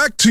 back to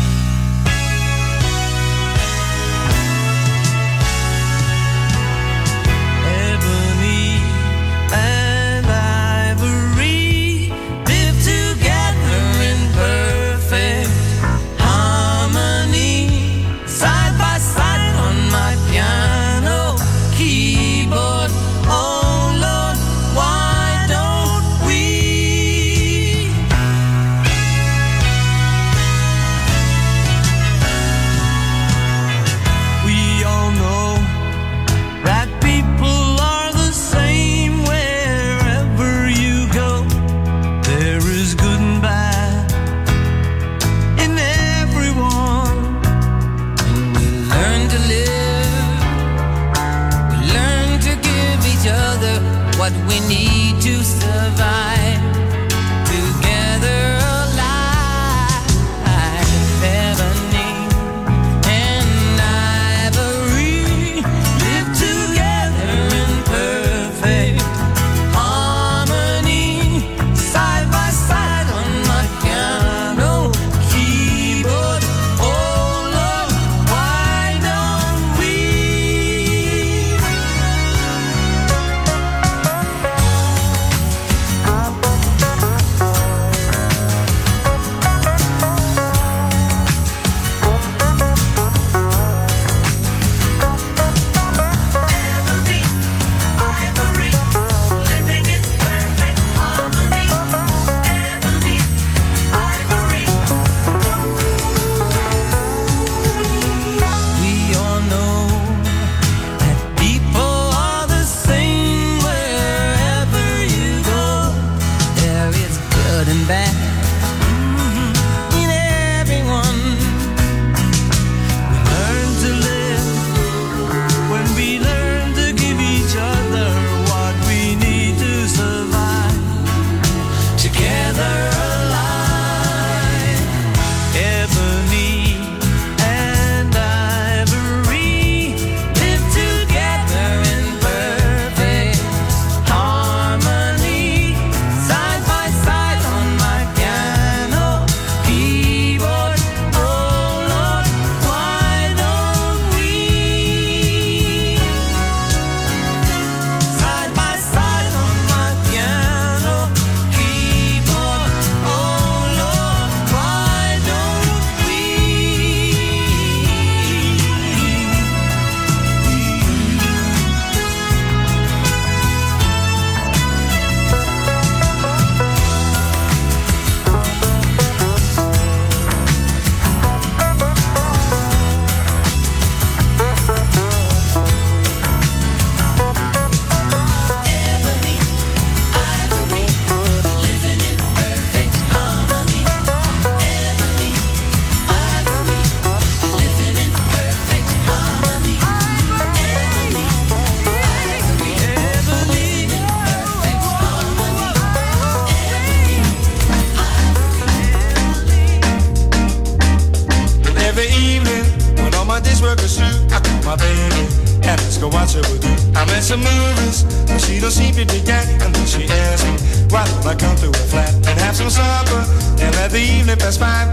I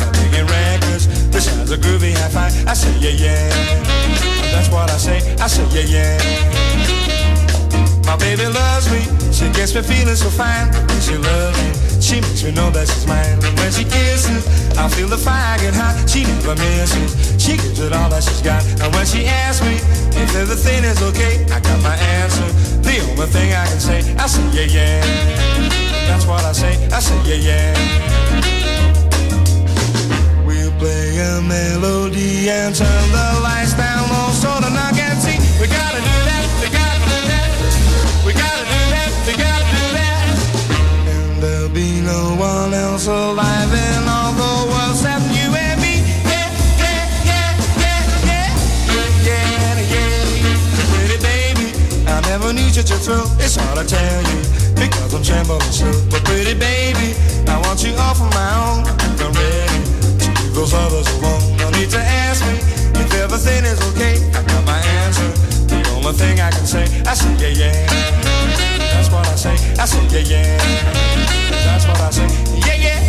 I say yeah yeah, that's what I say, yeah yeah.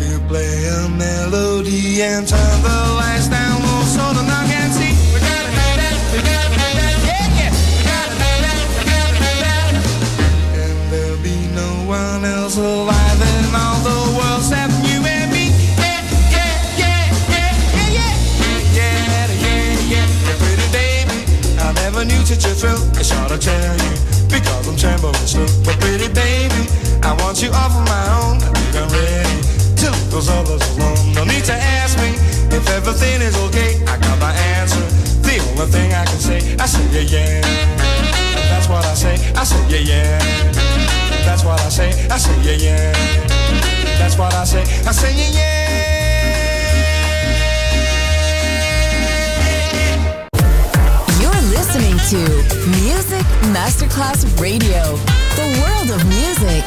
You play a melody and turn the lights down. Alive in all the world except you and me. Yeah, yeah, yeah, yeah, yeah, yeah, yeah, yeah, yeah. Pretty baby, I never knew such a thrill. It's hard to tell you because I'm trembling slow. But pretty baby, I want you all for my own. I think I'm ready to leave those others alone. No need to ask me if everything is okay. I got my answer. The only thing I can say, I say yeah, yeah. That's what I say. I say yeah, yeah. That's what I say yeah yeah. That's what I say yeah yeah. You're listening to Music Masterclass Radio, the world of music.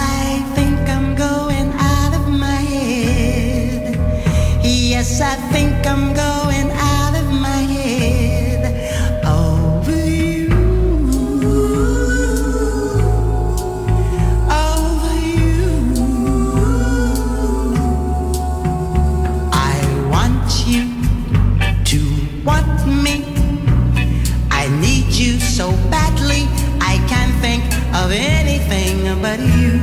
I think I'm going out of my head. Yes, I think I'm going out of my head over you, over you. I want you to want me. I need you so badly. I can't think of anything but you.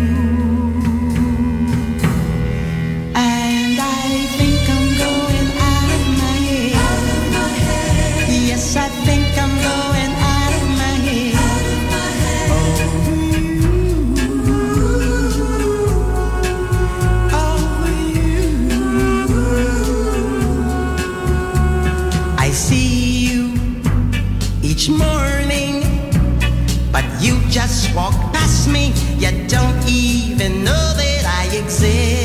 And I think I'm going out of my head, out of my head. Yes, I think I'm going out of my head, out of my head. Over you, over you. I see you each morning, but you just walk past me. You don't even know that I exist.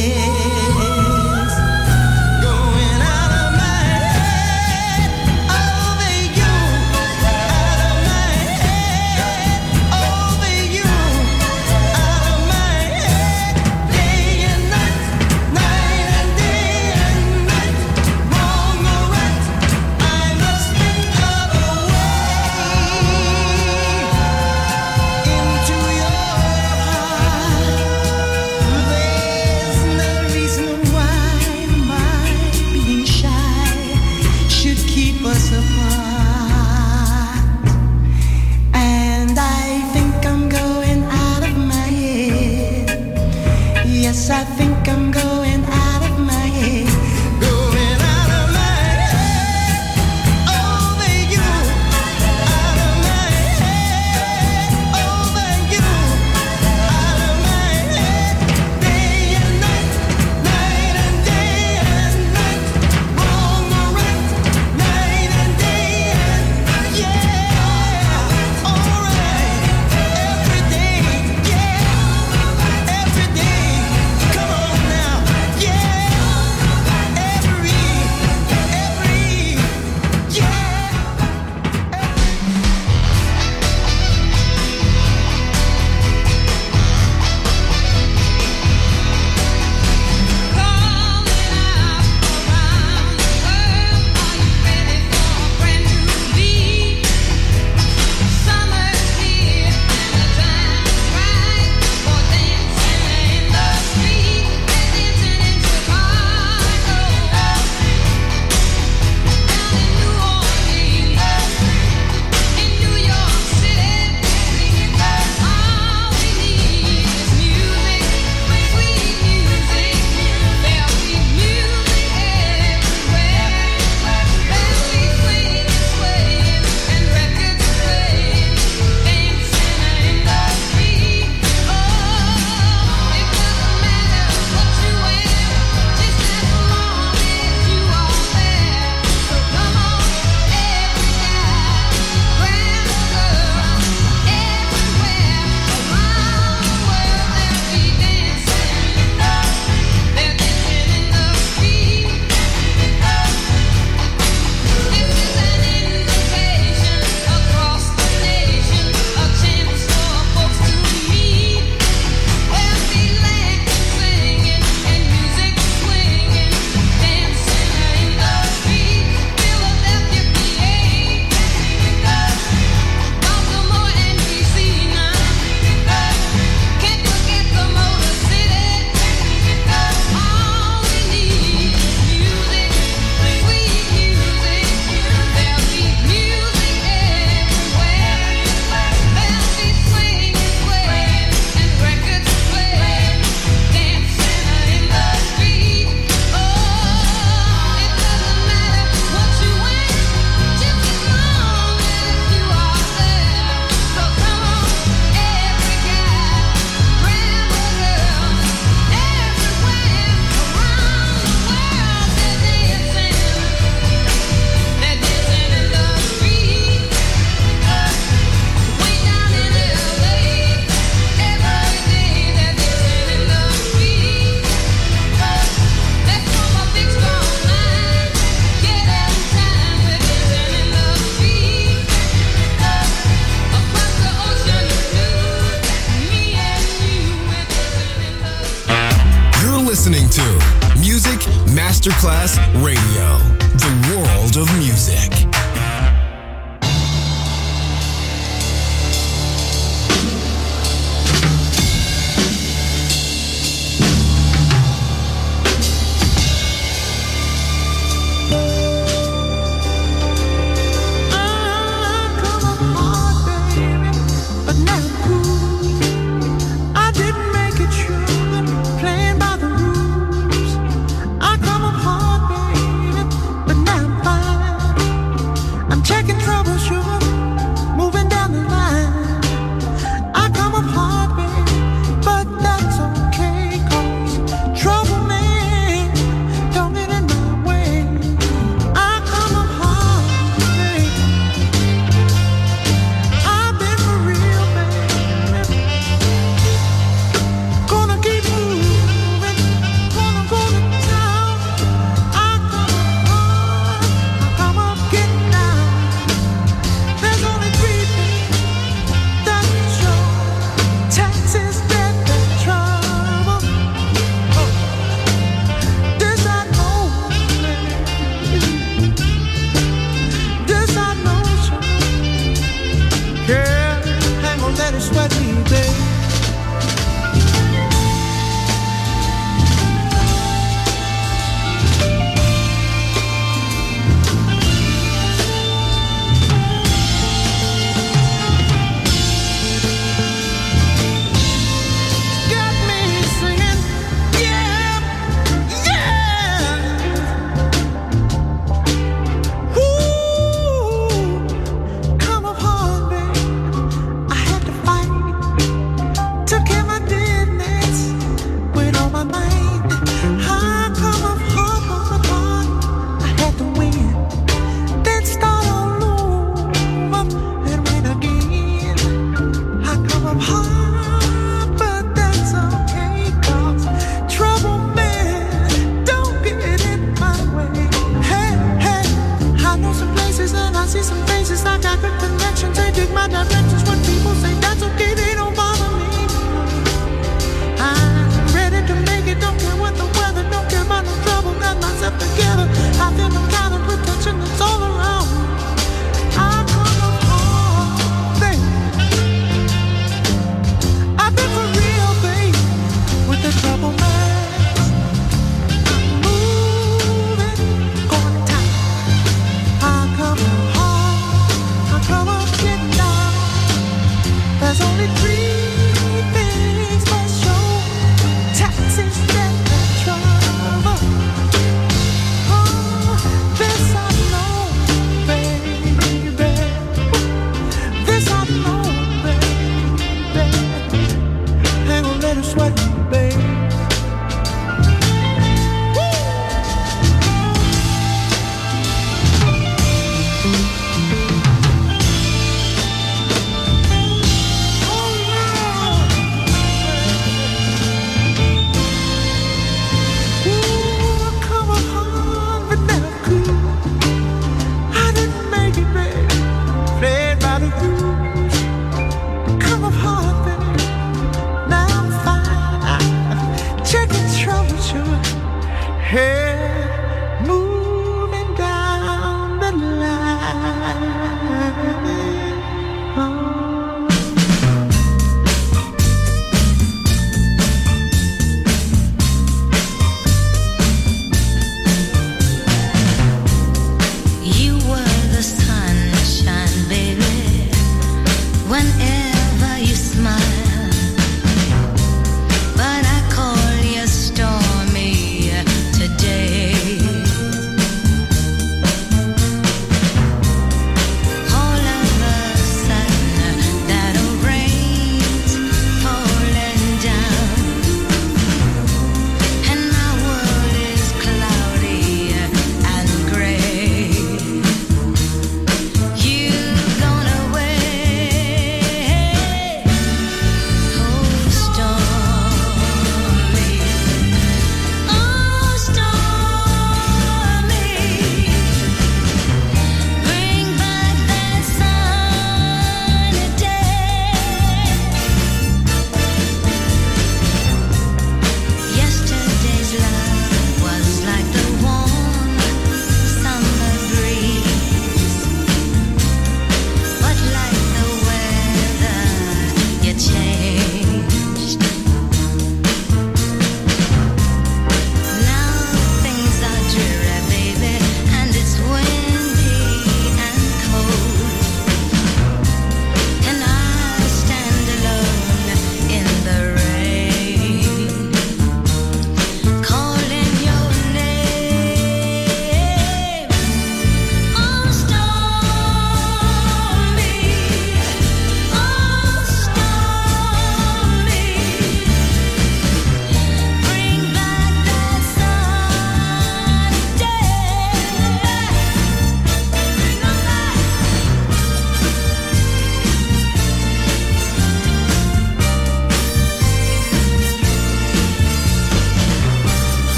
Masterclass Radio, the world of music.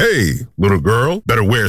Hey, little girl, better wear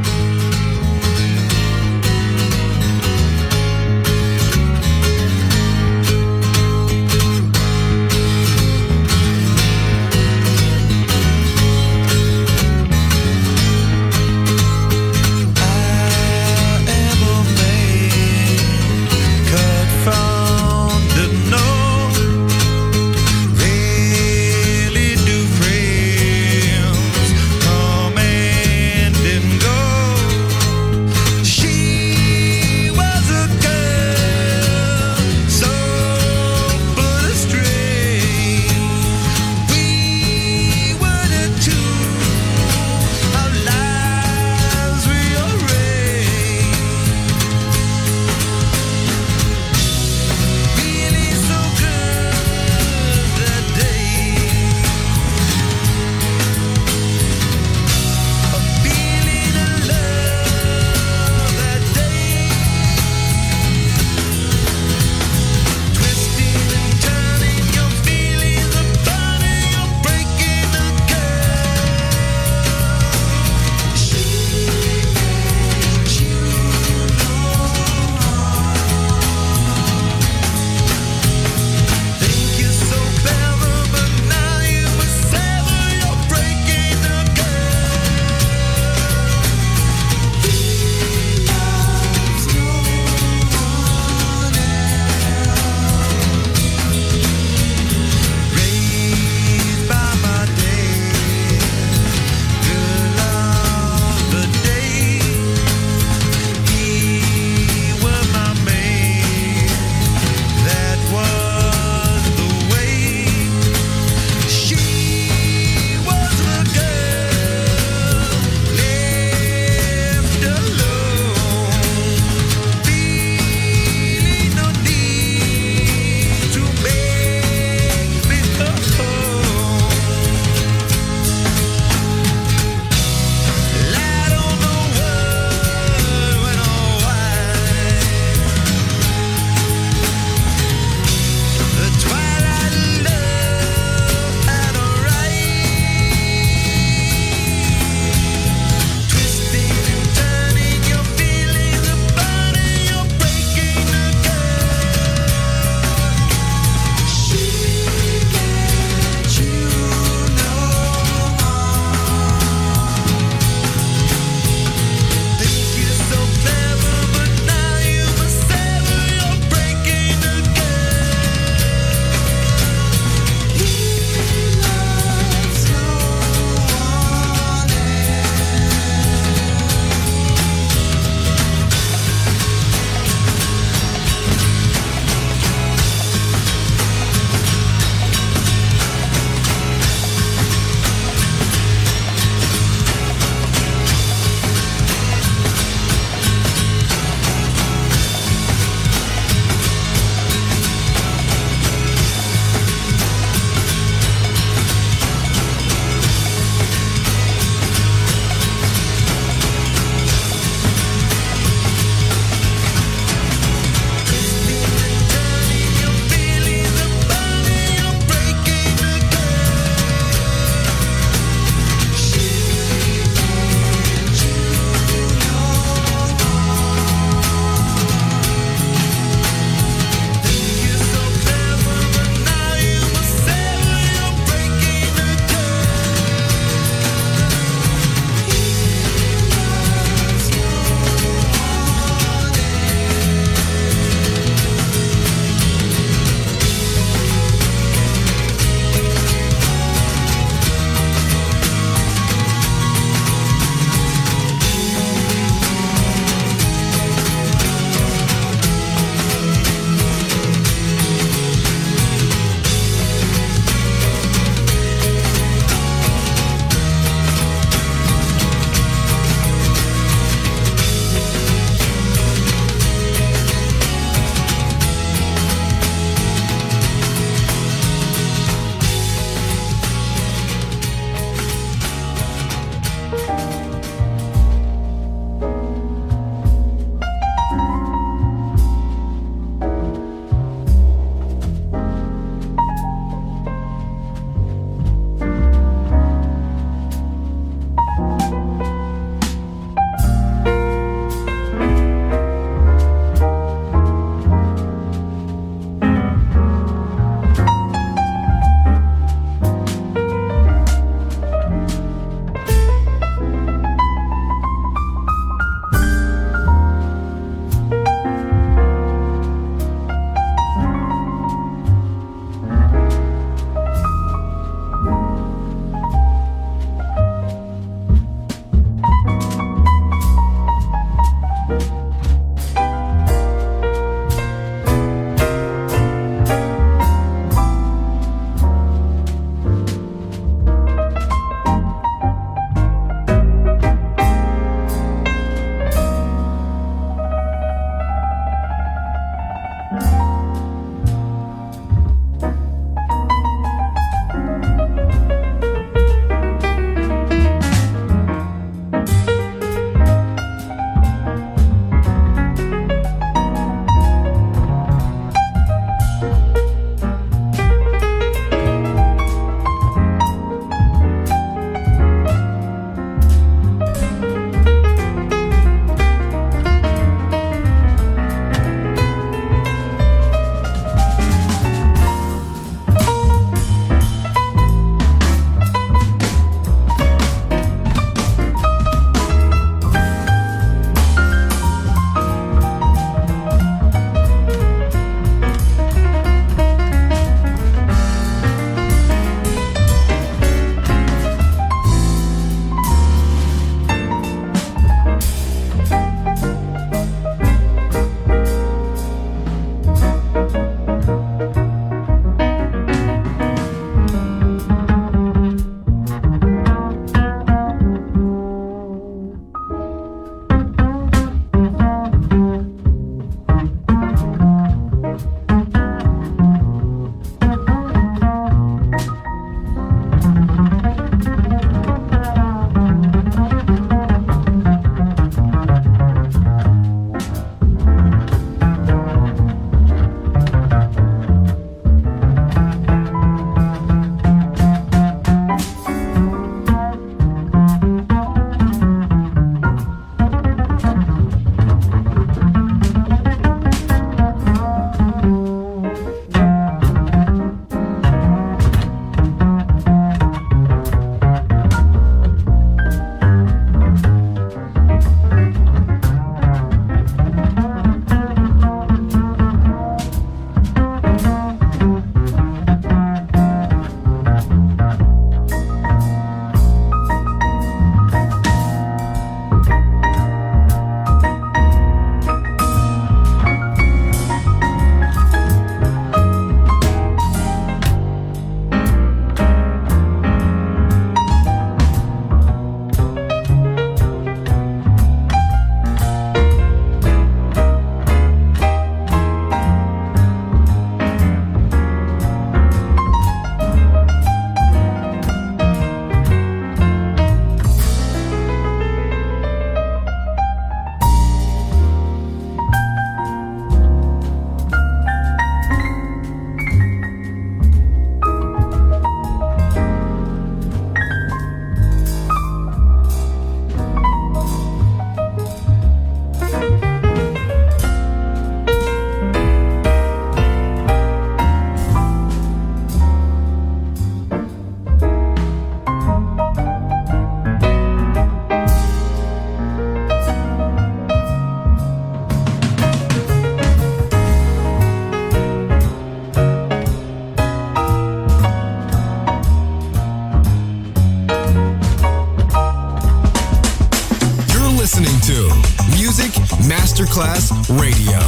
Masterclass Radio.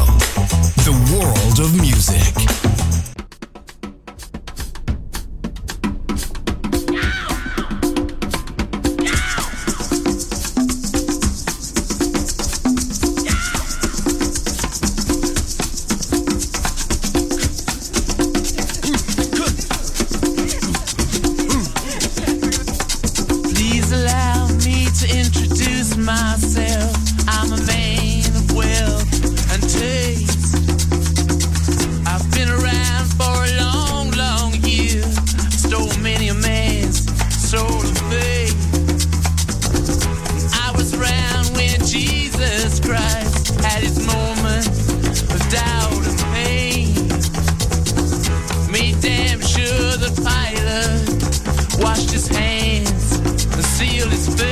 The world of music. Washed his hands and sealed his face.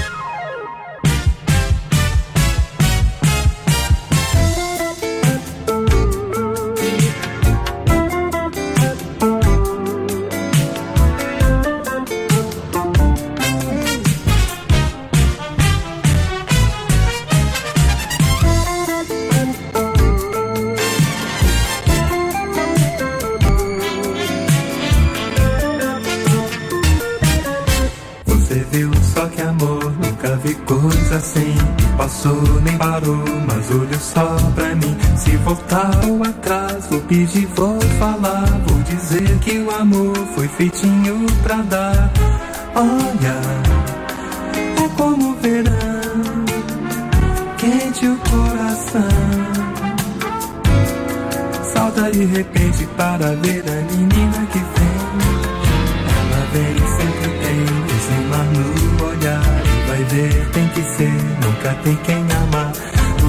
Assim, passou nem parou, mas olha só pra mim. Se voltar ou atrás, vou pedir, vou falar, vou dizer que o amor foi feitinho pra dar. Olha, é como o verão, quente o coração. Salta de repente para ver a menina que vem. Ela vem, sempre tem esse mar no olhar. Vai ver, tem que ser, nunca tem quem amar.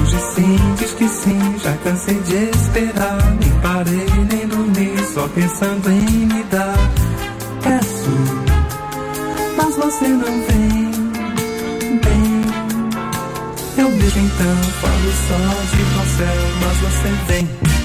Hoje sim, diz que sim, já cansei de esperar. Nem parei, nem dormi, só pensando em me dar. Peço, mas você não vem, bem. Eu beijo então, falo só de pincel, mas você vem.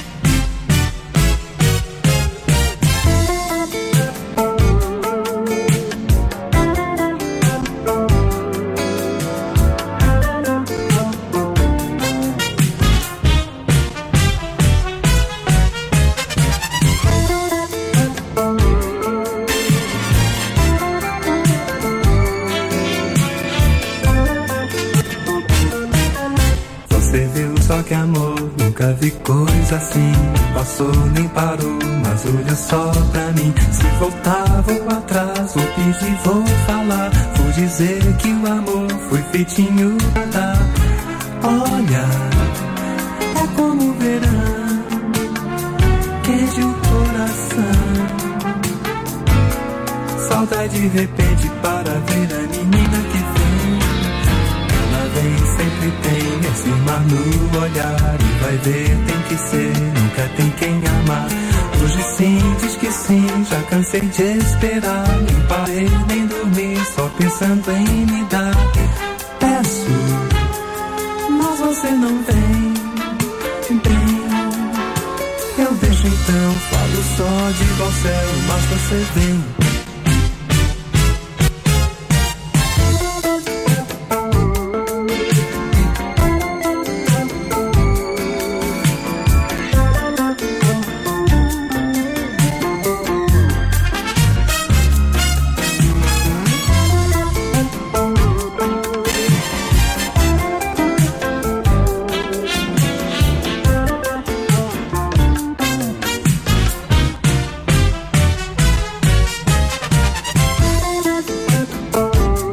Assim, passou nem parou, mas olha só pra mim. Se voltar vou atrás, vou pedir, vou falar, vou dizer que o amor foi feitinho pra dar. Olha, é como o verão, quente o coração. Saudade de repente para ver a menina que vem. Ela vem, sempre tem esse mar no olhar. E vai ver, tem que ser, nunca tem quem amar. Hoje sim, diz que sim, já cansei de esperar. Nem parei, nem dormi, só pensando em me dar. Peço, mas você não vem, bem. Eu vejo então, falo só de bom céu, mas você vem.